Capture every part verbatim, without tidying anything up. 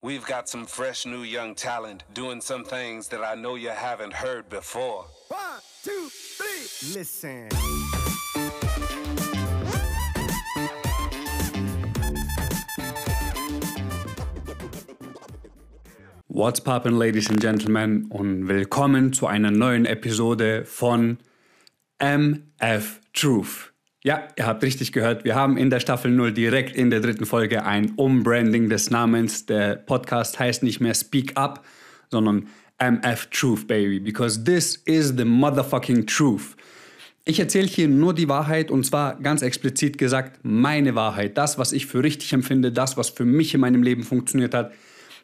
We've got some fresh new young talent doing some things that I know you haven't heard before. One, two, three, listen. What's poppin', ladies and gentlemen, und willkommen zu einer neuen Episode von M F Truth. Ja, ihr habt richtig gehört, wir haben in der Staffel null direkt in der dritten Folge ein Umbranding des Namens. Der Podcast heißt nicht mehr Speak Up, sondern M F Truth, baby, because this is the motherfucking truth. Ich erzähle hier nur die Wahrheit, und zwar ganz explizit gesagt meine Wahrheit. Das, was ich für richtig empfinde, das, was für mich in meinem Leben funktioniert hat,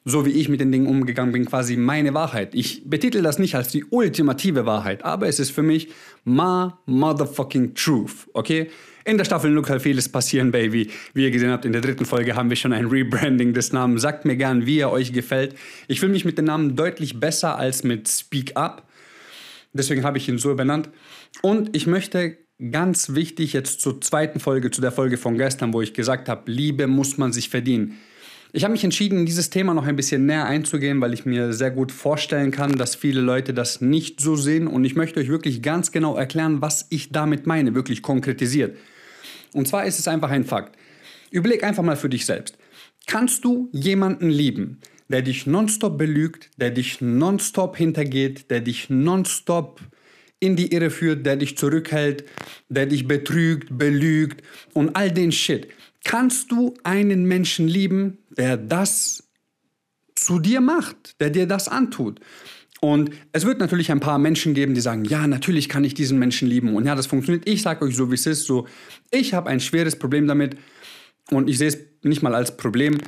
so wie ich mit den Dingen umgegangen bin, quasi meine Wahrheit. Ich betitel das nicht als die ultimative Wahrheit, aber es ist für mich my motherfucking truth, okay? In der Staffel null kann vieles passieren, baby. Wie ihr gesehen habt, in der dritten Folge haben wir schon ein Rebranding des Namens. Sagt mir gern, wie er euch gefällt. Ich fühle mich mit dem Namen deutlich besser als mit Speak Up. Deswegen habe ich ihn so benannt. Und ich möchte ganz wichtig jetzt zur zweiten Folge, zu der Folge von gestern, wo ich gesagt habe, Liebe muss man sich verdienen. Ich habe mich entschieden, dieses Thema noch ein bisschen näher einzugehen, weil ich mir sehr gut vorstellen kann, dass viele Leute das nicht so sehen. Und ich möchte euch wirklich ganz genau erklären, was ich damit meine, wirklich konkretisiert. Und zwar ist es einfach ein Fakt. Überleg einfach mal für dich selbst. Kannst du jemanden lieben, der dich nonstop belügt, der dich nonstop hintergeht, der dich nonstop in die Irre führt, der dich zurückhält, der dich betrügt, belügt und all den Shit? Kannst du einen Menschen lieben, der das zu dir macht, der dir das antut? Und es wird natürlich ein paar Menschen geben, die sagen, ja, natürlich kann ich diesen Menschen lieben. Und ja, das funktioniert. Ich sage euch so, wie es ist. So, ich habe ein schweres Problem damit und ich sehe es nicht mal als Problem.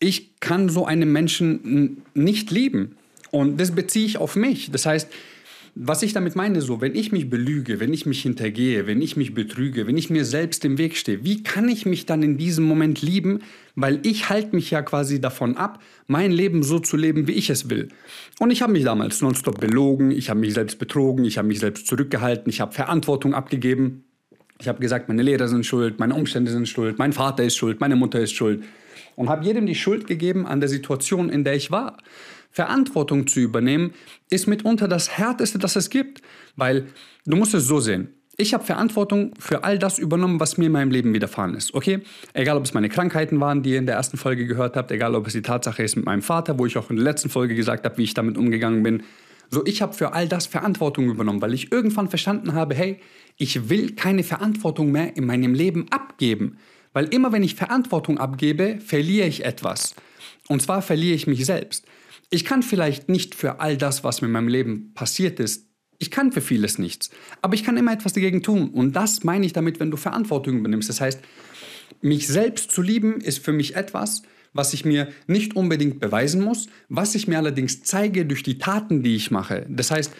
Ich kann so einen Menschen nicht lieben. Und das beziehe ich auf mich. Das heißt, was ich damit meine, so, wenn ich mich belüge, wenn ich mich hintergehe, wenn ich mich betrüge, wenn ich mir selbst im Weg stehe, wie kann ich mich dann in diesem Moment lieben? Weil ich halte mich ja quasi davon ab, mein Leben so zu leben, wie ich es will. Und ich habe mich damals nonstop belogen, ich habe mich selbst betrogen, ich habe mich selbst zurückgehalten, ich habe Verantwortung abgegeben. Ich habe gesagt, meine Lehrer sind schuld, meine Umstände sind schuld, mein Vater ist schuld, meine Mutter ist schuld. Und habe jedem die Schuld gegeben an der Situation, in der ich war. Verantwortung zu übernehmen, ist mitunter das Härteste, das es gibt. Weil du musst es so sehen. Ich habe Verantwortung für all das übernommen, was mir in meinem Leben widerfahren ist. Okay? Egal, ob es meine Krankheiten waren, die ihr in der ersten Folge gehört habt. Egal, ob es die Tatsache ist mit meinem Vater, wo ich auch in der letzten Folge gesagt habe, wie ich damit umgegangen bin. So, ich habe für all das Verantwortung übernommen, weil ich irgendwann verstanden habe, hey, ich will keine Verantwortung mehr in meinem Leben abgeben. Weil immer, wenn ich Verantwortung abgebe, verliere ich etwas. Und zwar verliere ich mich selbst. Ich kann vielleicht nicht für all das, was mir in meinem Leben passiert ist, ich kann für vieles nichts, aber ich kann immer etwas dagegen tun. Und das meine ich damit, wenn du Verantwortung übernimmst. Das heißt, mich selbst zu lieben ist für mich etwas, was ich mir nicht unbedingt beweisen muss, was ich mir allerdings zeige durch die Taten, die ich mache. Das heißt,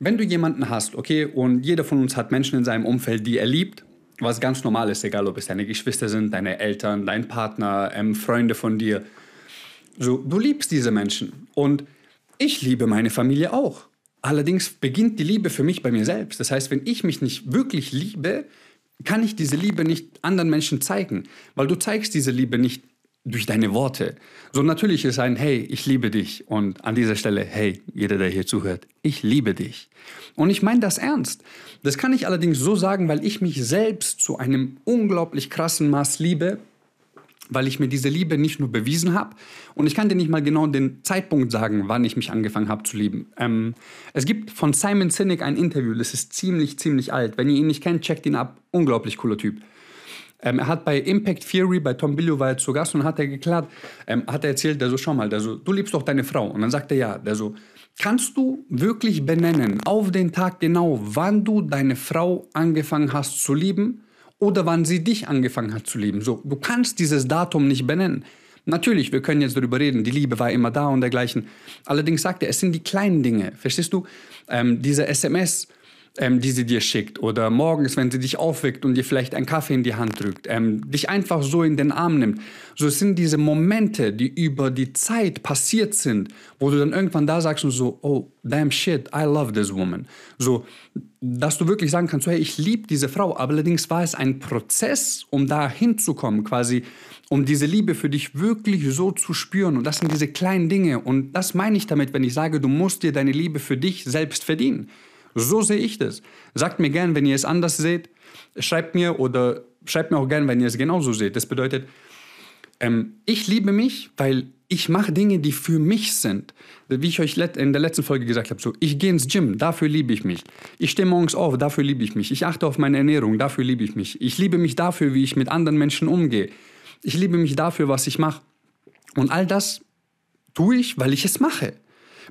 wenn du jemanden hast, okay, und jeder von uns hat Menschen in seinem Umfeld, die er liebt, was ganz normal ist, egal ob es deine Geschwister sind, deine Eltern, dein Partner, ähm, Freunde von dir. So, du liebst diese Menschen und ich liebe meine Familie auch. Allerdings beginnt die Liebe für mich bei mir selbst. Das heißt, wenn ich mich nicht wirklich liebe, kann ich diese Liebe nicht anderen Menschen zeigen, weil du zeigst diese Liebe nicht durch deine Worte. So, natürlich ist ein, hey, ich liebe dich, und an dieser Stelle, hey, jeder, der hier zuhört, ich liebe dich. Und ich meine das ernst. Das kann ich allerdings so sagen, weil ich mich selbst zu einem unglaublich krassen Maß liebe, weil ich mir diese Liebe nicht nur bewiesen habe, und ich kann dir nicht mal genau den Zeitpunkt sagen, wann ich mich angefangen habe zu lieben. Ähm, es gibt von Simon Sinek ein Interview, das ist ziemlich, ziemlich alt. Wenn ihr ihn nicht kennt, checkt ihn ab. Unglaublich cooler Typ. Ähm, er hat bei Impact Theory, bei Tom Bilyeu war er zu Gast, und hat er geklärt, ähm, hat er erzählt, der so, schau mal, der so, du liebst doch deine Frau. Und dann sagt er, ja, der so, kannst du wirklich benennen, auf den Tag genau, wann du deine Frau angefangen hast zu lieben? Oder wann sie dich angefangen hat zu lieben. So, du kannst dieses Datum nicht benennen. Natürlich, wir können jetzt darüber reden, die Liebe war immer da und dergleichen. Allerdings sagt er, es sind die kleinen Dinge, verstehst du? Ähm, diese S M S, ähm, die sie dir schickt, oder morgens, wenn sie dich aufweckt und dir vielleicht einen Kaffee in die Hand drückt, ähm, dich einfach so in den Arm nimmt. So, es sind diese Momente, die über die Zeit passiert sind, wo du dann irgendwann da sagst und so, oh, damn shit, I love this woman. So, dass du wirklich sagen kannst, so, hey, ich liebe diese Frau, aber allerdings war es ein Prozess, um da hinzukommen, quasi, um diese Liebe für dich wirklich so zu spüren. Und das sind diese kleinen Dinge. Und das meine ich damit, wenn ich sage, du musst dir deine Liebe für dich selbst verdienen. So sehe ich das. Sagt mir gern, wenn ihr es anders seht. Schreibt mir oder schreibt mir auch gern, wenn ihr es genauso seht. Das bedeutet, ähm, ich liebe mich, weil ich mache Dinge, die für mich sind. Wie ich euch in der letzten Folge gesagt habe, so, ich gehe ins Gym, dafür liebe ich mich. Ich stehe morgens auf, dafür liebe ich mich. Ich achte auf meine Ernährung, dafür liebe ich mich. Ich liebe mich dafür, wie ich mit anderen Menschen umgehe. Ich liebe mich dafür, was ich mache. Und all das tue ich, weil ich es mache.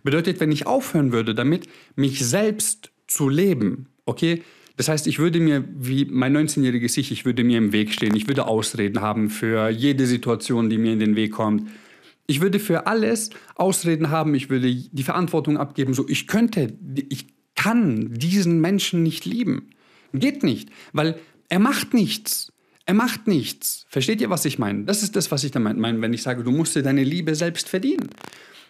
Bedeutet, wenn ich aufhören würde damit, mich selbst zu leben, okay? Das heißt, ich würde mir, wie mein neunzehnjähriges Ich, ich würde mir im Weg stehen. Ich würde Ausreden haben für jede Situation, die mir in den Weg kommt. Ich würde für alles Ausreden haben. Ich würde die Verantwortung abgeben. So, ich könnte, ich kann diesen Menschen nicht lieben. Geht nicht, weil er macht nichts. Er macht nichts. Versteht ihr, was ich meine? Das ist das, was ich damit meine, wenn ich sage, du musst dir deine Liebe selbst verdienen.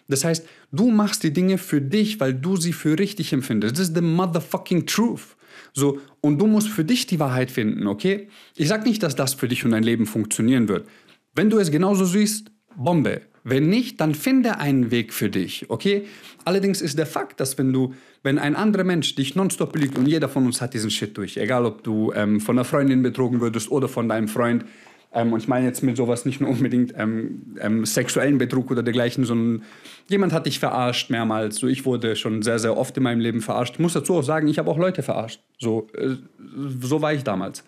Das heißt, du machst die Dinge für dich, weil du sie für richtig empfindest. Das ist the motherfucking truth. So, und du musst für dich die Wahrheit finden, okay? Ich sage nicht, dass das für dich und dein Leben funktionieren wird. Wenn du es genauso siehst, Bombe. Wenn nicht, dann finde einen Weg für dich, okay? Allerdings ist der Fakt, dass wenn du, wenn ein anderer Mensch dich nonstop belügt, und jeder von uns hat diesen Shit durch, egal ob du ähm, von einer Freundin betrogen würdest oder von deinem Freund, ähm, und ich meine jetzt mit sowas nicht nur unbedingt ähm, ähm, sexuellen Betrug oder dergleichen, sondern jemand hat dich verarscht mehrmals, so, ich wurde schon sehr, sehr oft in meinem Leben verarscht. Ich muss dazu auch sagen, ich habe auch Leute verarscht, so, äh, so war ich damals.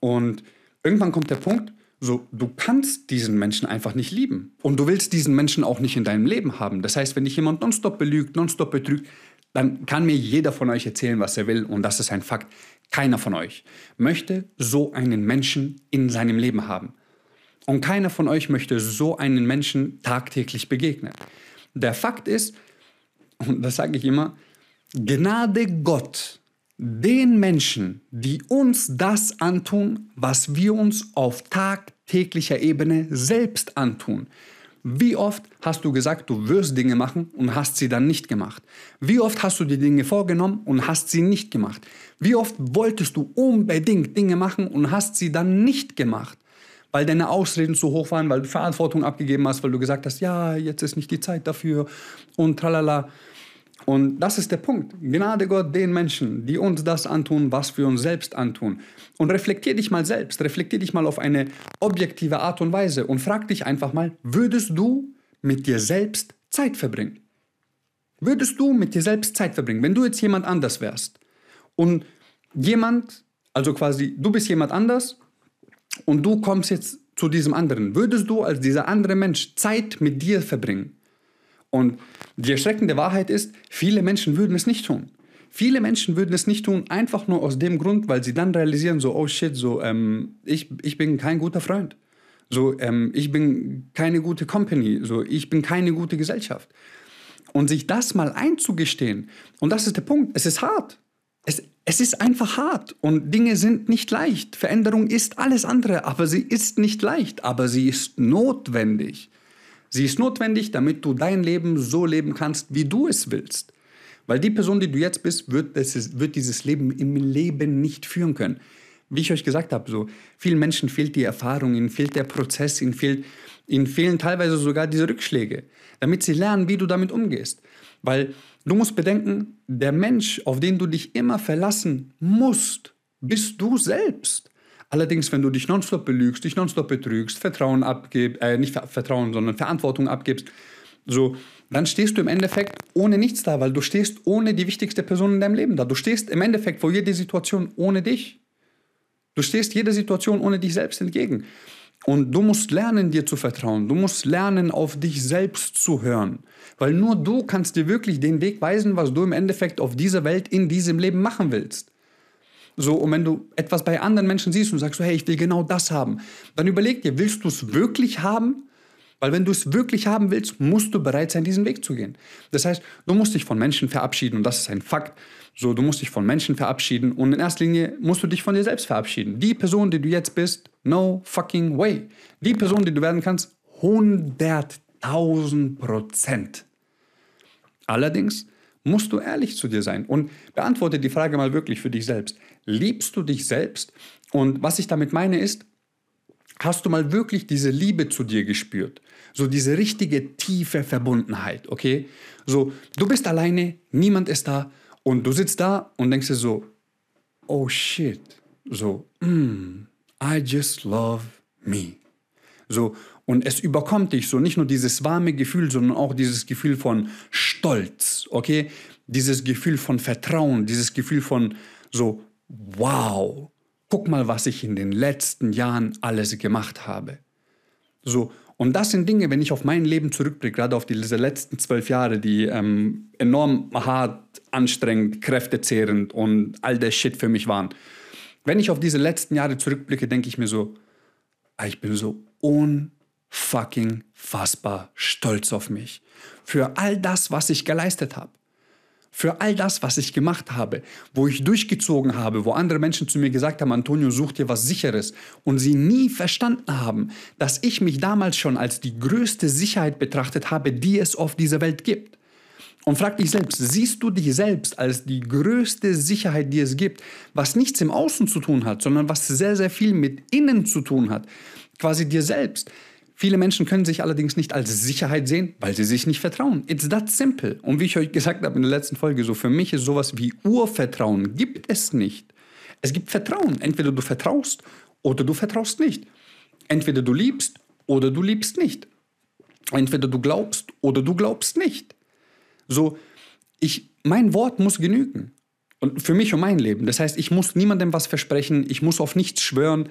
Und irgendwann kommt der Punkt, so, du kannst diesen Menschen einfach nicht lieben. Und du willst diesen Menschen auch nicht in deinem Leben haben. Das heißt, wenn dich jemand nonstop belügt, nonstop betrügt, dann kann mir jeder von euch erzählen, was er will. Und das ist ein Fakt. Keiner von euch möchte so einen Menschen in seinem Leben haben. Und keiner von euch möchte so einen Menschen tagtäglich begegnen. Der Fakt ist, und das sage ich immer, Gnade Gott den Menschen, die uns das antun, was wir uns auf tagtäglicher Ebene selbst antun. Wie oft hast du gesagt, du wirst Dinge machen und hast sie dann nicht gemacht? Wie oft hast du dir Dinge vorgenommen und hast sie nicht gemacht? Wie oft wolltest du unbedingt Dinge machen und hast sie dann nicht gemacht? Weil deine Ausreden zu hoch waren, weil du Verantwortung abgegeben hast, weil du gesagt hast, ja, jetzt ist nicht die Zeit dafür und tralala. Und das ist der Punkt. Gnade Gott den Menschen, die uns das antun, was wir uns selbst antun. Und reflektier dich mal selbst, reflektier dich mal auf eine objektive Art und Weise und frag dich einfach mal, würdest du mit dir selbst Zeit verbringen? Würdest du mit dir selbst Zeit verbringen? Wenn du jetzt jemand anders wärst und jemand, also quasi du bist jemand anders und du kommst jetzt zu diesem anderen, würdest du als dieser andere Mensch Zeit mit dir verbringen? Und die erschreckende Wahrheit ist, viele Menschen würden es nicht tun. Viele Menschen würden es nicht tun, einfach nur aus dem Grund, weil sie dann realisieren, so, oh shit, so, ähm, ich, ich bin kein guter Freund. So, ähm, ich bin keine gute Company. So, ich bin keine gute Gesellschaft. Und sich das mal einzugestehen, und das ist der Punkt, es ist hart. Es, es ist einfach hart und Dinge sind nicht leicht. Veränderung ist alles andere, aber sie ist nicht leicht, aber sie ist notwendig. Sie ist notwendig, damit du dein Leben so leben kannst, wie du es willst. Weil die Person, die du jetzt bist, wird, das, wird dieses Leben im Leben nicht führen können. Wie ich euch gesagt habe, so vielen Menschen fehlt die Erfahrung, ihnen fehlt der Prozess, ihnen, fehlt, ihnen fehlen teilweise sogar diese Rückschläge, damit sie lernen, wie du damit umgehst. Weil du musst bedenken, der Mensch, auf den du dich immer verlassen musst, bist du selbst. Allerdings, wenn du dich nonstop belügst, dich nonstop betrügst, Vertrauen abgibst, äh, nicht Ver- Vertrauen, sondern Verantwortung abgibst, so, dann stehst du im Endeffekt ohne nichts da, weil du stehst ohne die wichtigste Person in deinem Leben da. Du stehst im Endeffekt vor jeder Situation ohne dich. Du stehst jeder Situation ohne dich selbst entgegen. Und du musst lernen, dir zu vertrauen. Du musst lernen, auf dich selbst zu hören. Weil nur du kannst dir wirklich den Weg weisen, was du im Endeffekt auf dieser Welt, in diesem Leben machen willst. So, und wenn du etwas bei anderen Menschen siehst und sagst, so, hey, ich will genau das haben, dann überleg dir, willst du es wirklich haben? Weil wenn du es wirklich haben willst, musst du bereit sein, diesen Weg zu gehen. Das heißt, du musst dich von Menschen verabschieden und das ist ein Fakt. So, du musst dich von Menschen verabschieden und in erster Linie musst du dich von dir selbst verabschieden. Die Person, die du jetzt bist, no fucking way. Die Person, die du werden kannst, hunderttausend Prozent. Allerdings musst du ehrlich zu dir sein und beantworte die Frage mal wirklich für dich selbst. Liebst du dich selbst? Und was ich damit meine ist, hast du mal wirklich diese Liebe zu dir gespürt? So diese richtige tiefe Verbundenheit, okay? So, du bist alleine, niemand ist da und du sitzt da und denkst dir so, oh shit, so, mm, I just love me. So, und es überkommt dich so, nicht nur dieses warme Gefühl, sondern auch dieses Gefühl von Stolz, okay? Dieses Gefühl von Vertrauen, dieses Gefühl von so, wow, guck mal, was ich in den letzten Jahren alles gemacht habe. So, und das sind Dinge, wenn ich auf mein Leben zurückblicke, gerade auf diese letzten zwölf Jahre, die ähm, enorm hart, anstrengend, kräftezehrend und all der Shit für mich waren. Wenn ich auf diese letzten Jahre zurückblicke, denke ich mir so, ich bin so unfucking fassbar stolz auf mich. Für all das, was ich geleistet habe. Für all das, was ich gemacht habe, wo ich durchgezogen habe, wo andere Menschen zu mir gesagt haben, Antonio, such dir was Sicheres. Und sie nie verstanden haben, dass ich mich damals schon als die größte Sicherheit betrachtet habe, die es auf dieser Welt gibt. Und frag dich selbst, siehst du dich selbst als die größte Sicherheit, die es gibt, was nichts im Außen zu tun hat, sondern was sehr, sehr viel mit innen zu tun hat, quasi dir selbst. Viele Menschen können sich allerdings nicht als Sicherheit sehen, weil sie sich nicht vertrauen. It's that simple. Und wie ich euch gesagt habe in der letzten Folge, so für mich ist sowas wie Urvertrauen, gibt es nicht. Es gibt Vertrauen. Entweder du vertraust oder du vertraust nicht. Entweder du liebst oder du liebst nicht. Entweder du glaubst oder du glaubst nicht. So, ich, mein Wort muss genügen. Und für mich und mein Leben. Das heißt, ich muss niemandem was versprechen, ich muss auf nichts schwören.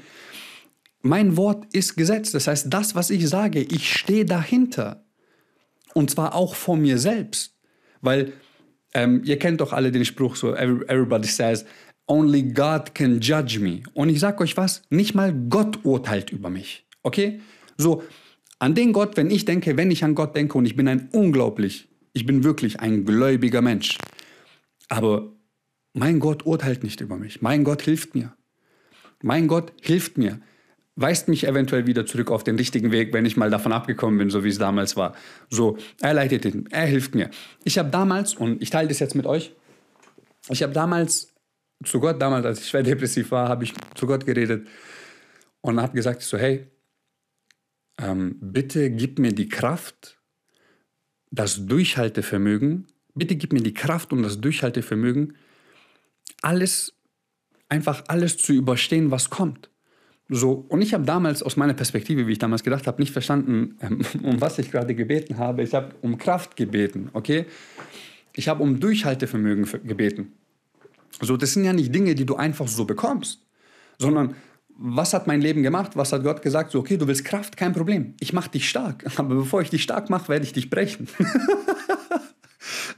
Mein Wort ist Gesetz. Das heißt, das, was ich sage, ich stehe dahinter. Und zwar auch vor mir selbst. Weil, ähm, ihr kennt doch alle den Spruch so, everybody says, only God can judge me. Und ich sag euch was, nicht mal Gott urteilt über mich. Okay? So, an den Gott, wenn ich denke, wenn ich an Gott denke, und ich bin ein unglaublich, ich bin wirklich ein gläubiger Mensch. Aber mein Gott urteilt nicht über mich. Mein Gott hilft mir. Mein Gott hilft mir. Weist mich eventuell wieder zurück auf den richtigen Weg, wenn ich mal davon abgekommen bin, so wie es damals war. So, er leitet ihn, er hilft mir. Ich habe damals, und ich teile das jetzt mit euch, ich habe damals zu Gott, damals, als ich schwer depressiv war, habe ich zu Gott geredet und habe gesagt, so, hey, ähm, bitte gib mir die Kraft, das Durchhaltevermögen, bitte gib mir die Kraft und das Durchhaltevermögen, alles, einfach alles zu überstehen, was kommt. So, und ich habe damals aus meiner Perspektive, wie ich damals gedacht habe, nicht verstanden, ähm, um was ich gerade gebeten habe. Ich habe um Kraft gebeten, okay? Ich habe um Durchhaltevermögen gebeten. So, das sind ja nicht Dinge, die du einfach so bekommst, sondern was hat mein Leben gemacht? Was hat Gott gesagt? So, okay, du willst Kraft, kein Problem. Ich mache dich stark, aber bevor ich dich stark mache, werde ich dich brechen.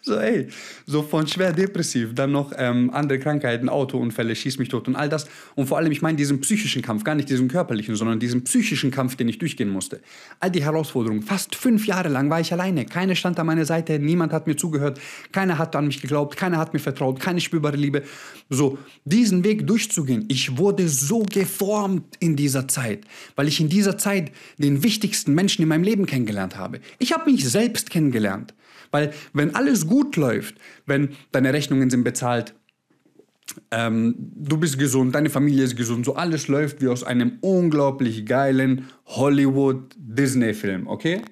So, ey, so von schwer depressiv, dann noch ähm, andere Krankheiten, Autounfälle, schieß mich tot und all das. Und vor allem, ich meine diesen psychischen Kampf, gar nicht diesen körperlichen, sondern diesen psychischen Kampf, den ich durchgehen musste. All die Herausforderungen, fast fünf Jahre lang war ich alleine. Keiner stand an meiner Seite, niemand hat mir zugehört, keiner hat an mich geglaubt, keiner hat mir vertraut, keine spürbare Liebe. So, diesen Weg durchzugehen, ich wurde so geformt in dieser Zeit, weil ich in dieser Zeit den wichtigsten Menschen in meinem Leben kennengelernt habe. Ich habe mich selbst kennengelernt. Weil wenn alles gut läuft, wenn deine Rechnungen sind bezahlt, ähm, du bist gesund, deine Familie ist gesund, so alles läuft wie aus einem unglaublich geilen Hollywood-Disney-Film, okay?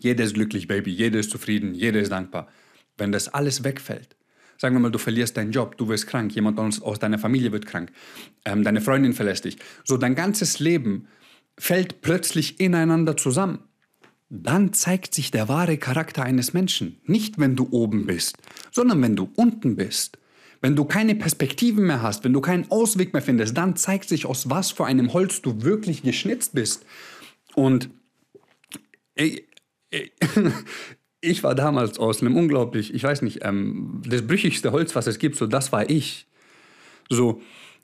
Jeder ist glücklich, Baby, jeder ist zufrieden, jeder ist dankbar. Wenn das alles wegfällt, sagen wir mal, du verlierst deinen Job, du wirst krank, jemand aus, aus deiner Familie wird krank, ähm, deine Freundin verlässt dich, so dein ganzes Leben fällt plötzlich ineinander zusammen. Dann zeigt sich der wahre Charakter eines Menschen. Nicht, wenn du oben bist, sondern wenn du unten bist. Wenn du keine Perspektiven mehr hast, wenn du keinen Ausweg mehr findest, dann zeigt sich, aus was für einem Holz du wirklich geschnitzt bist. Und ich, ich, ich war damals aus einem unglaublich, ich weiß nicht, ähm, das brüchigste Holz, was es gibt, so das war ich. So,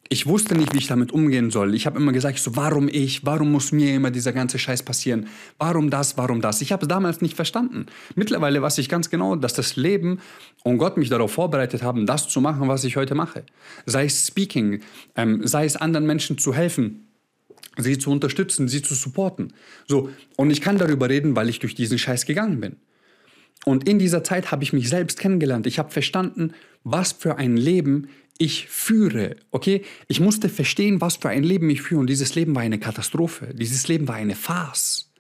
ich wusste nicht, wie ich damit umgehen soll. Ich habe immer gesagt, so, warum ich? Warum muss mir immer dieser ganze Scheiß passieren? Warum das? Warum das? Ich habe es damals nicht verstanden. Mittlerweile weiß ich ganz genau, dass das Leben und Gott mich darauf vorbereitet haben, das zu machen, was ich heute mache. Sei es Speaking, ähm, sei es anderen Menschen zu helfen, sie zu unterstützen, sie zu supporten. So, und ich kann darüber reden, weil ich durch diesen Scheiß gegangen bin. Und in dieser Zeit habe ich mich selbst kennengelernt. Ich habe verstanden, was für ein Leben ich führe, okay? Ich musste verstehen, was für ein Leben ich führe. Und dieses Leben war eine Katastrophe. Dieses Leben war eine Farce.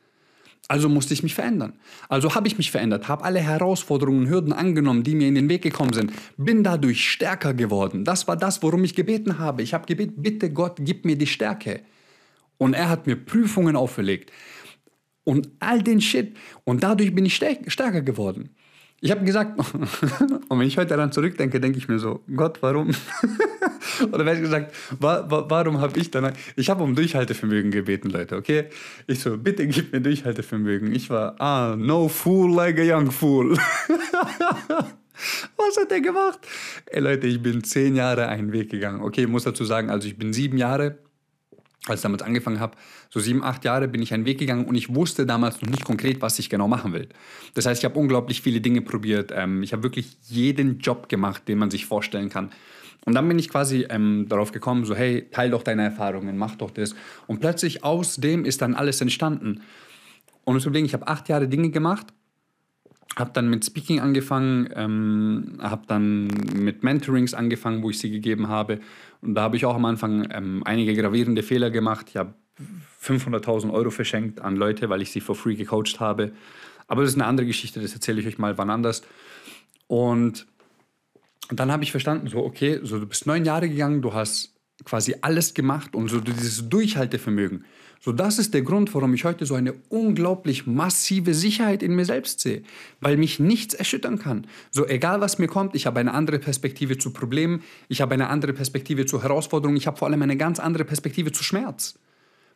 Also musste ich mich verändern. Also habe ich mich verändert, habe alle Herausforderungen und Hürden angenommen, die mir in den Weg gekommen sind. Bin dadurch stärker geworden. Das war das, worum ich gebeten habe. Ich habe gebeten, bitte Gott, gib mir die Stärke. Und er hat mir Prüfungen auferlegt. Und all den Shit. Und dadurch bin ich stärker geworden. Ich habe gesagt, und wenn ich heute daran zurückdenke, denke ich mir so, Gott, warum? Oder wer hat gesagt, wa, wa, warum habe ich dann... Ich habe um Durchhaltevermögen gebeten, Leute, okay? Ich so, bitte gib mir Durchhaltevermögen. Ich war, ah, no fool like a young fool. Was hat der gemacht? Ey, Leute, ich bin zehn Jahre einen Weg gegangen. Okay, ich muss dazu sagen, also ich bin sieben Jahre... als ich damals angefangen habe, so sieben, acht Jahre bin ich einen Weg gegangen und ich wusste damals noch nicht konkret, was ich genau machen will. Das heißt, ich habe unglaublich viele Dinge probiert. Ähm, ich habe wirklich jeden Job gemacht, den man sich vorstellen kann. Und dann bin ich quasi ähm, darauf gekommen, so hey, teil doch deine Erfahrungen, mach doch das. Und plötzlich aus dem ist dann alles entstanden. Und deswegen, ich habe acht Jahre Dinge gemacht, habe dann mit Speaking angefangen, ähm, habe dann mit Mentorings angefangen, wo ich sie gegeben habe. Und da habe ich auch am Anfang ähm, einige gravierende Fehler gemacht. Ich habe fünfhunderttausend Euro verschenkt an Leute, weil ich sie for free gecoacht habe. Aber das ist eine andere Geschichte, das erzähle ich euch mal wann anders. Und dann habe ich verstanden, so okay, so du bist neun Jahre gegangen, du hast quasi alles gemacht und so dieses Durchhaltevermögen. So, das ist der Grund, warum ich heute so eine unglaublich massive Sicherheit in mir selbst sehe, weil mich nichts erschüttern kann. So, egal was mir kommt, ich habe eine andere Perspektive zu Problemen, ich habe eine andere Perspektive zu Herausforderungen, ich habe vor allem eine ganz andere Perspektive zu Schmerz.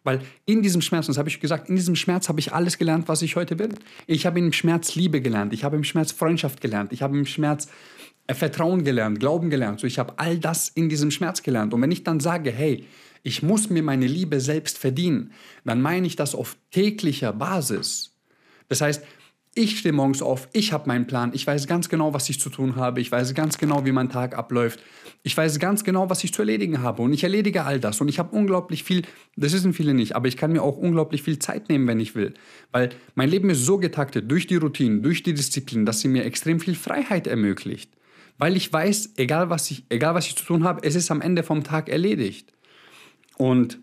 Weil in diesem Schmerz, das habe ich gesagt, in diesem Schmerz habe ich alles gelernt, was ich heute bin. Ich habe im Schmerz Liebe gelernt, ich habe im Schmerz Freundschaft gelernt, ich habe im Schmerz Vertrauen gelernt, Glauben gelernt. So, ich habe all das in diesem Schmerz gelernt. Und wenn ich dann sage, hey, ich muss mir meine Liebe selbst verdienen, dann meine ich das auf täglicher Basis. Das heißt, ich stehe morgens auf, ich habe meinen Plan, ich weiß ganz genau, was ich zu tun habe, ich weiß ganz genau, wie mein Tag abläuft, ich weiß ganz genau, was ich zu erledigen habe und ich erledige all das und ich habe unglaublich viel, das wissen viele nicht, aber ich kann mir auch unglaublich viel Zeit nehmen, wenn ich will, weil mein Leben ist so getaktet durch die Routinen, durch die Disziplin, dass sie mir extrem viel Freiheit ermöglicht, weil ich weiß, egal was ich, egal was ich zu tun habe, es ist am Ende vom Tag erledigt. Und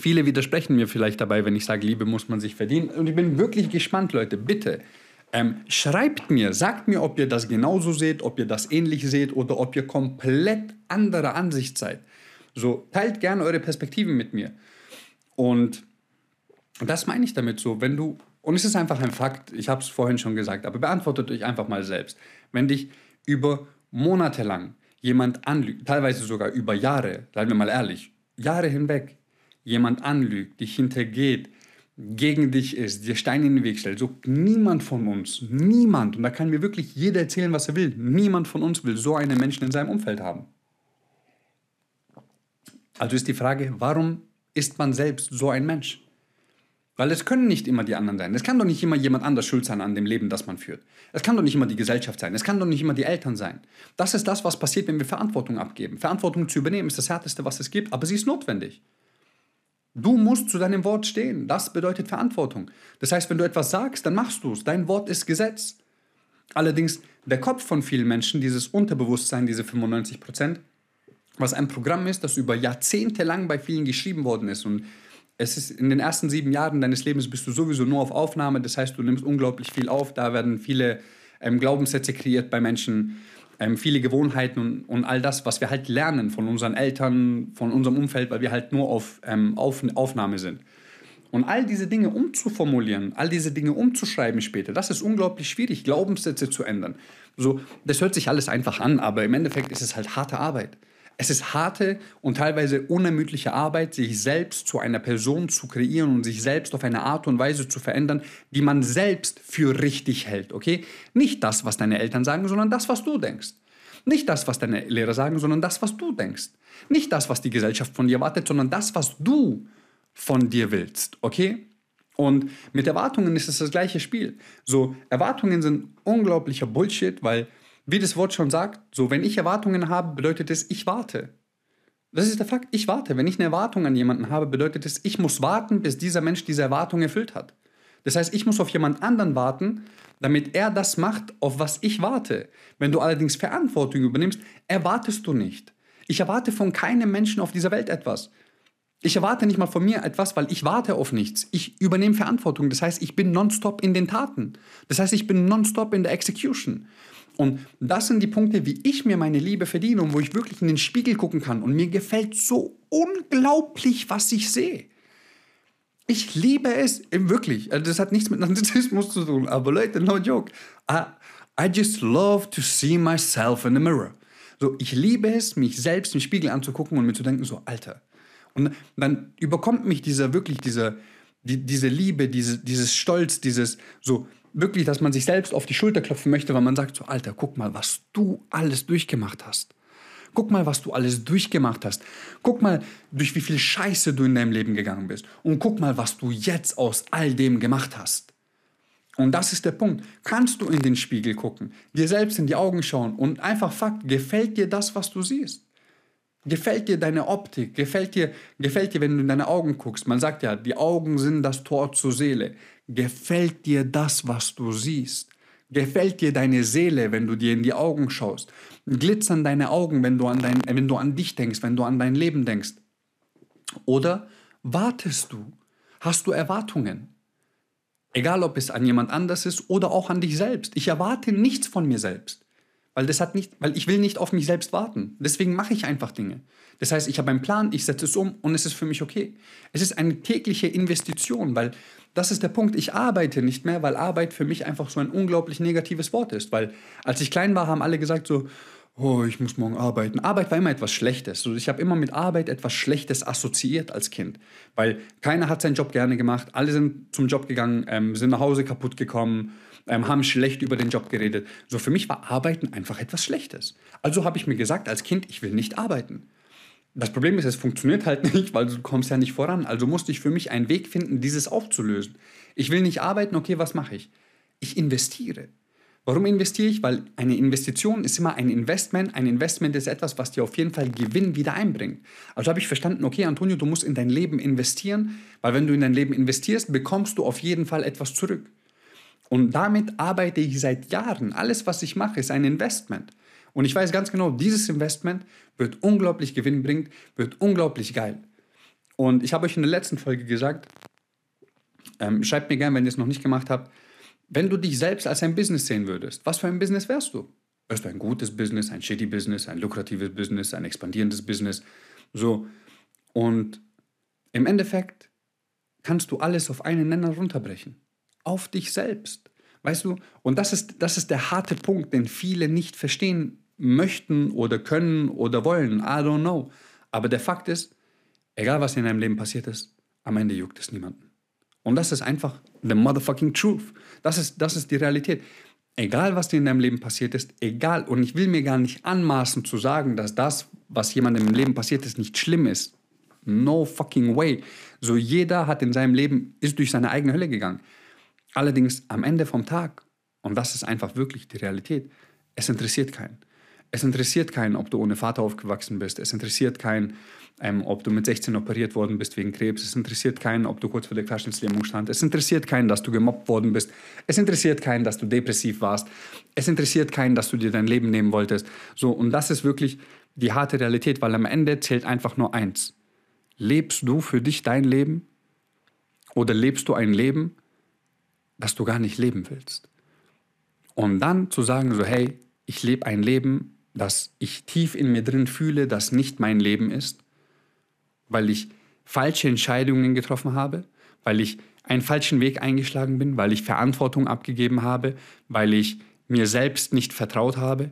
viele widersprechen mir vielleicht dabei, wenn ich sage, Liebe muss man sich verdienen. Und ich bin wirklich gespannt, Leute, bitte. Ähm, schreibt mir, sagt mir, ob ihr das genauso seht, ob ihr das ähnlich seht oder ob ihr komplett anderer Ansicht seid. So, teilt gerne eure Perspektiven mit mir. Und das meine ich damit so, wenn du, und es ist einfach ein Fakt, ich habe es vorhin schon gesagt, aber beantwortet euch einfach mal selbst. Wenn dich über Monate lang jemand anlügt, teilweise sogar über Jahre, seien wir mal ehrlich, Jahre hinweg jemand anlügt, dich hintergeht, gegen dich ist, dir Steine in den Weg stellt. So niemand von uns, niemand, und da kann mir wirklich jeder erzählen, was er will, niemand von uns will so einen Menschen in seinem Umfeld haben. Also ist die Frage, warum ist man selbst so ein Mensch? Weil es können nicht immer die anderen sein. Es kann doch nicht immer jemand anders schuld sein an dem Leben, das man führt. Es kann doch nicht immer die Gesellschaft sein. Es kann doch nicht immer die Eltern sein. Das ist das, was passiert, wenn wir Verantwortung abgeben. Verantwortung zu übernehmen ist das Härteste, was es gibt, aber sie ist notwendig. Du musst zu deinem Wort stehen. Das bedeutet Verantwortung. Das heißt, wenn du etwas sagst, dann machst du es. Dein Wort ist Gesetz. Allerdings, der Kopf von vielen Menschen, dieses Unterbewusstsein, diese fünfundneunzig Prozent, was ein Programm ist, das über Jahrzehnte lang bei vielen geschrieben worden ist und es ist in den ersten sieben Jahren deines Lebens bist du sowieso nur auf Aufnahme. Das heißt, du nimmst unglaublich viel auf. Da werden viele ähm, Glaubenssätze kreiert bei Menschen, ähm, viele Gewohnheiten und, und all das, was wir halt lernen von unseren Eltern, von unserem Umfeld, weil wir halt nur auf, ähm, auf Aufnahme sind. Und all diese Dinge umzuformulieren, all diese Dinge umzuschreiben später, das ist unglaublich schwierig, Glaubenssätze zu ändern. So, das hört sich alles einfach an, aber im Endeffekt ist es halt harte Arbeit. Es ist harte und teilweise unermüdliche Arbeit, sich selbst zu einer Person zu kreieren und sich selbst auf eine Art und Weise zu verändern, die man selbst für richtig hält, okay? Nicht das, was deine Eltern sagen, sondern das, was du denkst. Nicht das, was deine Lehrer sagen, sondern das, was du denkst. Nicht das, was die Gesellschaft von dir erwartet, sondern das, was du von dir willst, okay? Und mit Erwartungen ist es das gleiche Spiel. So, Erwartungen sind unglaublicher Bullshit, weil, wie das Wort schon sagt, so, wenn ich Erwartungen habe, bedeutet es, ich warte. Das ist der Fakt, ich warte. Wenn ich eine Erwartung an jemanden habe, bedeutet es, ich muss warten, bis dieser Mensch diese Erwartung erfüllt hat. Das heißt, ich muss auf jemand anderen warten, damit er das macht, auf was ich warte. Wenn du allerdings Verantwortung übernimmst, erwartest du nicht. Ich erwarte von keinem Menschen auf dieser Welt etwas. Ich erwarte nicht mal von mir etwas, weil ich warte auf nichts. Ich übernehme Verantwortung. Das heißt, ich bin nonstop in den Taten. Das heißt, ich bin nonstop in der Execution. Und das sind die Punkte, wie ich mir meine Liebe verdiene und wo ich wirklich in den Spiegel gucken kann. Und mir gefällt so unglaublich, was ich sehe. Ich liebe es, wirklich. Das hat nichts mit Narzissmus zu tun, aber Leute, no joke. I, I just love to see myself in the mirror. So, ich liebe es, mich selbst im Spiegel anzugucken und mir zu denken, so, Alter. Und dann überkommt mich dieser, wirklich diese, die, diese Liebe, diese, dieses Stolz, dieses so... Wirklich, dass man sich selbst auf die Schulter klopfen möchte, weil man sagt so, Alter, guck mal, was du alles durchgemacht hast. Guck mal, was du alles durchgemacht hast. Guck mal, durch wie viel Scheiße du in deinem Leben gegangen bist. Und guck mal, was du jetzt aus all dem gemacht hast. Und das ist der Punkt. Kannst du in den Spiegel gucken, dir selbst in die Augen schauen und einfach Fakt, gefällt dir das, was du siehst? Gefällt dir deine Optik? Gefällt dir, gefällt dir, wenn du in deine Augen guckst? Man sagt ja, die Augen sind das Tor zur Seele. Gefällt dir das, was du siehst? Gefällt dir deine Seele, wenn du dir in die Augen schaust? Glitzern deine Augen, wenn du an dein, wenn du an dich denkst, wenn du an dein Leben denkst? Oder wartest du? Hast du Erwartungen? Egal, ob es an jemand anders ist oder auch an dich selbst. Ich erwarte nichts von mir selbst. Weil, das hat nicht, weil ich will nicht auf mich selbst warten. Deswegen mache ich einfach Dinge. Das heißt, ich habe einen Plan, ich setze es um und es ist für mich okay. Es ist eine tägliche Investition, weil das ist der Punkt. Ich arbeite nicht mehr, weil Arbeit für mich einfach so ein unglaublich negatives Wort ist. Weil als ich klein war, haben alle gesagt so, oh, ich muss morgen arbeiten. Arbeit war immer etwas Schlechtes. Also ich habe immer mit Arbeit etwas Schlechtes assoziiert als Kind. Weil keiner hat seinen Job gerne gemacht, alle sind zum Job gegangen, ähm, sind nach Hause kaputt gekommen, ähm, haben schlecht über den Job geredet. So, für mich war Arbeiten einfach etwas Schlechtes. Also habe ich mir gesagt als Kind, ich will nicht arbeiten. Das Problem ist, es funktioniert halt nicht, weil du kommst ja nicht voran. Also musste ich für mich einen Weg finden, dieses aufzulösen. Ich will nicht arbeiten, okay, was mache ich? Ich investiere. Warum investiere ich? Weil eine Investition ist immer ein Investment. Ein Investment ist etwas, was dir auf jeden Fall Gewinn wieder einbringt. Also habe ich verstanden, okay, Antonio, du musst in dein Leben investieren, weil wenn du in dein Leben investierst, bekommst du auf jeden Fall etwas zurück. Und damit arbeite ich seit Jahren. Alles, was ich mache, ist ein Investment. Und ich weiß ganz genau, dieses Investment wird unglaublich Gewinn bringen, wird unglaublich geil. Und ich habe euch in der letzten Folge gesagt, ähm, schreibt mir gerne, wenn ihr es noch nicht gemacht habt, wenn du dich selbst als ein Business sehen würdest, was für ein Business wärst du? Wärst du ein gutes Business, ein shitty Business, ein lukratives Business, ein expandierendes Business? So. Und im Endeffekt kannst du alles auf einen Nenner runterbrechen. Auf dich selbst. Weißt du? Und das ist, das ist der harte Punkt, den viele nicht verstehen möchten oder können oder wollen. I don't know. Aber der Fakt ist, egal was in deinem Leben passiert ist, am Ende juckt es niemanden. Und das ist einfach the motherfucking truth. Das ist, das ist die Realität. Egal, was dir in deinem Leben passiert ist, egal. Und ich will mir gar nicht anmaßen zu sagen, dass das, was jemandem im Leben passiert ist, nicht schlimm ist. No fucking way. So, jeder hat in seinem Leben, ist durch seine eigene Hölle gegangen. Allerdings am Ende vom Tag, und das ist einfach wirklich die Realität, es interessiert keinen. Es interessiert keinen, ob du ohne Vater aufgewachsen bist. Es interessiert keinen, Ähm, ob du mit sechzehn operiert worden bist wegen Krebs. Es interessiert keinen, ob du kurz vor der Querschnittslähmung stand. Es interessiert keinen, dass du gemobbt worden bist. Es interessiert keinen, dass du depressiv warst. Es interessiert keinen, dass du dir dein Leben nehmen wolltest. So, und das ist wirklich die harte Realität, weil am Ende zählt einfach nur eins. Lebst du für dich dein Leben? Oder lebst du ein Leben, das du gar nicht leben willst? Und dann zu sagen so, hey, ich lebe ein Leben, das ich tief in mir drin fühle, das nicht mein Leben ist, weil ich falsche Entscheidungen getroffen habe, weil ich einen falschen Weg eingeschlagen bin, weil ich Verantwortung abgegeben habe, weil ich mir selbst nicht vertraut habe.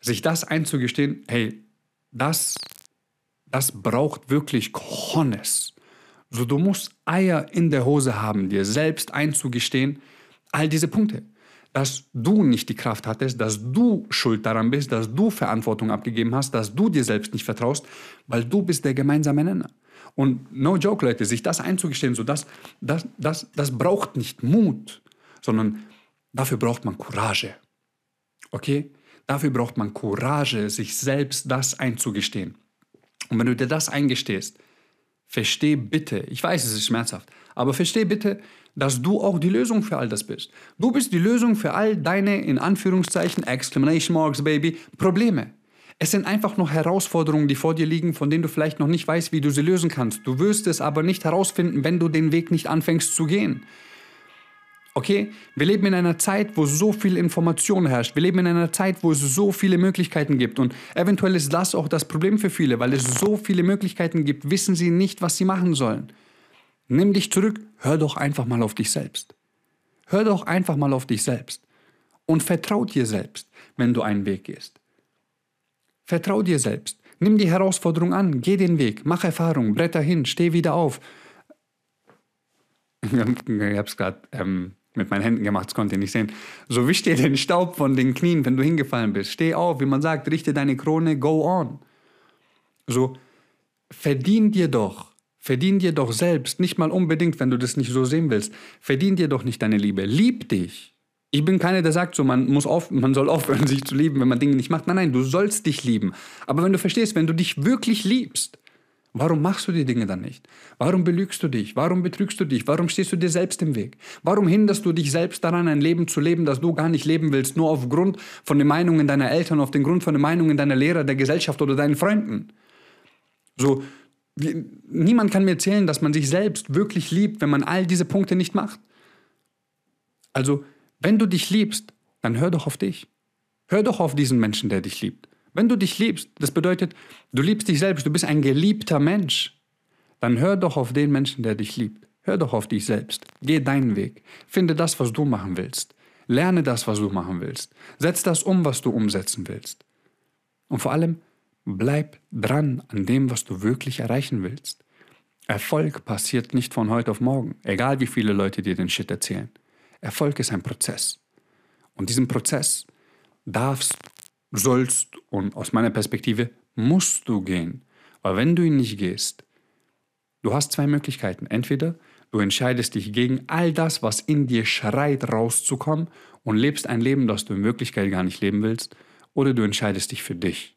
Sich das einzugestehen, hey, das, das braucht wirklich Cojones. So, du musst Eier in der Hose haben, dir selbst einzugestehen, all diese Punkte. dass du nicht die Kraft hattest, dass du schuld daran bist, dass du Verantwortung abgegeben hast, dass du dir selbst nicht vertraust, weil du bist der gemeinsame Nenner. Und no joke, Leute, sich das einzugestehen, so das, das, das, das braucht nicht Mut, sondern dafür braucht man Courage. Okay? Dafür braucht man Courage, sich selbst das einzugestehen. Und wenn du dir das eingestehst, versteh bitte, ich weiß, es ist schmerzhaft, aber versteh bitte, dass du auch die Lösung für all das bist. Du bist die Lösung für all deine, in Anführungszeichen, Exclamation Marks, Baby, Probleme. Es sind einfach noch Herausforderungen, die vor dir liegen, von denen du vielleicht noch nicht weißt, wie du sie lösen kannst. Du wirst es aber nicht herausfinden, wenn du den Weg nicht anfängst zu gehen. Okay, wir leben in einer Zeit, wo so viel Information herrscht. Wir leben in einer Zeit, wo es so viele Möglichkeiten gibt. Und eventuell ist das auch das Problem für viele, weil es so viele Möglichkeiten gibt, wissen sie nicht, was sie machen sollen. Nimm dich zurück, hör doch einfach mal auf dich selbst. Hör doch einfach mal auf dich selbst. Und vertrau dir selbst, wenn du einen Weg gehst. Vertrau dir selbst. Nimm die Herausforderung an, geh den Weg, mach Erfahrung, bretter hin, steh wieder auf. Ich hab's gerade... Ähm mit meinen Händen gemacht, das konnt ihr nicht sehen. So wisch dir den Staub von den Knien, wenn du hingefallen bist. Steh auf, wie man sagt, richte deine Krone, go on. So, verdien dir doch, verdien dir doch selbst, nicht mal unbedingt, wenn du das nicht so sehen willst, verdien dir doch nicht deine Liebe, lieb dich. Ich bin keiner, der sagt so, man muss auf, man soll aufhören, sich zu lieben, wenn man Dinge nicht macht. Nein, nein, du sollst dich lieben. Aber wenn du verstehst, wenn du dich wirklich liebst, warum machst du die Dinge dann nicht? Warum belügst du dich? Warum betrügst du dich? Warum stehst du dir selbst im Weg? Warum hinderst du dich selbst daran, ein Leben zu leben, das du gar nicht leben willst, nur aufgrund von den Meinungen deiner Eltern, auf den Grund von den Meinungen deiner Lehrer, der Gesellschaft oder deinen Freunden? So, wie, niemand kann mir erzählen, dass man sich selbst wirklich liebt, wenn man all diese Punkte nicht macht. Also, wenn du dich liebst, dann hör doch auf dich. Hör doch auf diesen Menschen, der dich liebt. Wenn du dich liebst, das bedeutet, du liebst dich selbst, du bist ein geliebter Mensch, dann hör doch auf den Menschen, der dich liebt. Hör doch auf dich selbst. Geh deinen Weg. Finde das, was du machen willst. Lerne das, was du machen willst. Setz das um, was du umsetzen willst. Und vor allem, bleib dran an dem, was du wirklich erreichen willst. Erfolg passiert nicht von heute auf morgen, egal wie viele Leute dir den Shit erzählen. Erfolg ist ein Prozess. Und diesen Prozess darfst du sollst und aus meiner Perspektive musst du gehen. Weil wenn du ihn nicht gehst, du hast zwei Möglichkeiten. Entweder du entscheidest dich gegen all das, was in dir schreit, rauszukommen und lebst ein Leben, das du in Wirklichkeit gar nicht leben willst, oder du entscheidest dich für dich.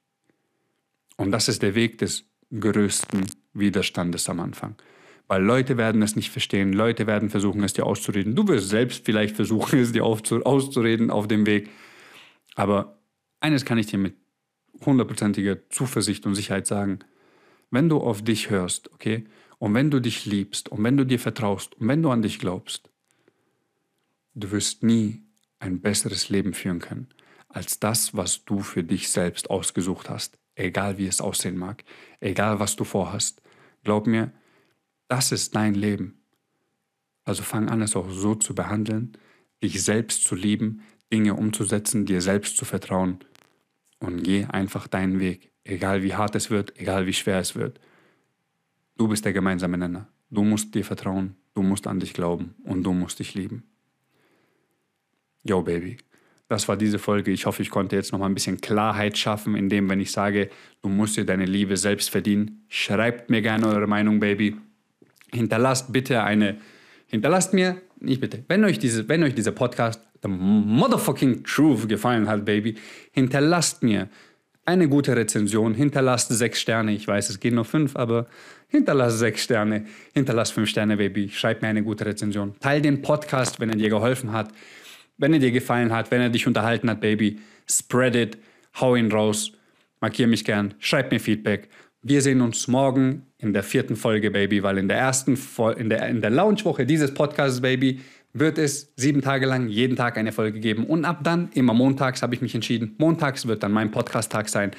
Und das ist der Weg des größten Widerstandes am Anfang. Weil Leute werden es nicht verstehen, Leute werden versuchen, es dir auszureden. Du wirst selbst vielleicht versuchen, es dir auszureden auf dem Weg. Aber eines kann ich dir mit hundertprozentiger Zuversicht und Sicherheit sagen, wenn du auf dich hörst, okay, und wenn du dich liebst und wenn du dir vertraust und wenn du an dich glaubst, du wirst nie ein besseres Leben führen können, als das, was du für dich selbst ausgesucht hast, egal wie es aussehen mag, egal was du vorhast. Glaub mir, das ist dein Leben. Also fang an, es auch so zu behandeln, dich selbst zu lieben, Dinge umzusetzen, dir selbst zu vertrauen. Und geh einfach deinen Weg, egal wie hart es wird, egal wie schwer es wird. Du bist der gemeinsame Nenner. Du musst dir vertrauen, du musst an dich glauben und du musst dich lieben. Yo, Baby, das war diese Folge. Ich hoffe, ich konnte jetzt nochmal ein bisschen Klarheit schaffen, indem, wenn ich sage, du musst dir deine Liebe selbst verdienen. Schreibt mir gerne eure Meinung, Baby. Hinterlasst bitte eine... Hinterlasst mir, nicht bitte, wenn euch, diese, wenn euch dieser Podcast The Motherfucking Truth gefallen hat, Baby, hinterlasst mir eine gute Rezension, hinterlasst sechs Sterne, ich weiß, es gehen nur fünf, aber hinterlasst sechs Sterne, hinterlasst fünf Sterne, Baby, schreibt mir eine gute Rezension. Teil den Podcast, wenn er dir geholfen hat, wenn er dir gefallen hat, wenn er dich unterhalten hat, Baby, spread it, hau ihn raus, markier mich gern, schreib mir Feedback. Wir sehen uns morgen in der vierten Folge, Baby, weil in der ersten Fo- in der, in der Launchwoche dieses Podcasts, Baby, wird es sieben Tage lang jeden Tag eine Folge geben. Und ab dann, immer montags, habe ich mich entschieden, montags wird dann mein Podcast-Tag sein.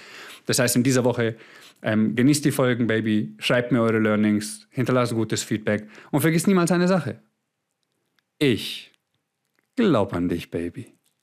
Das heißt, in dieser Woche ähm, genießt die Folgen, Baby, schreibt mir eure Learnings, hinterlasst gutes Feedback und vergisst niemals eine Sache. Ich glaube an dich, Baby.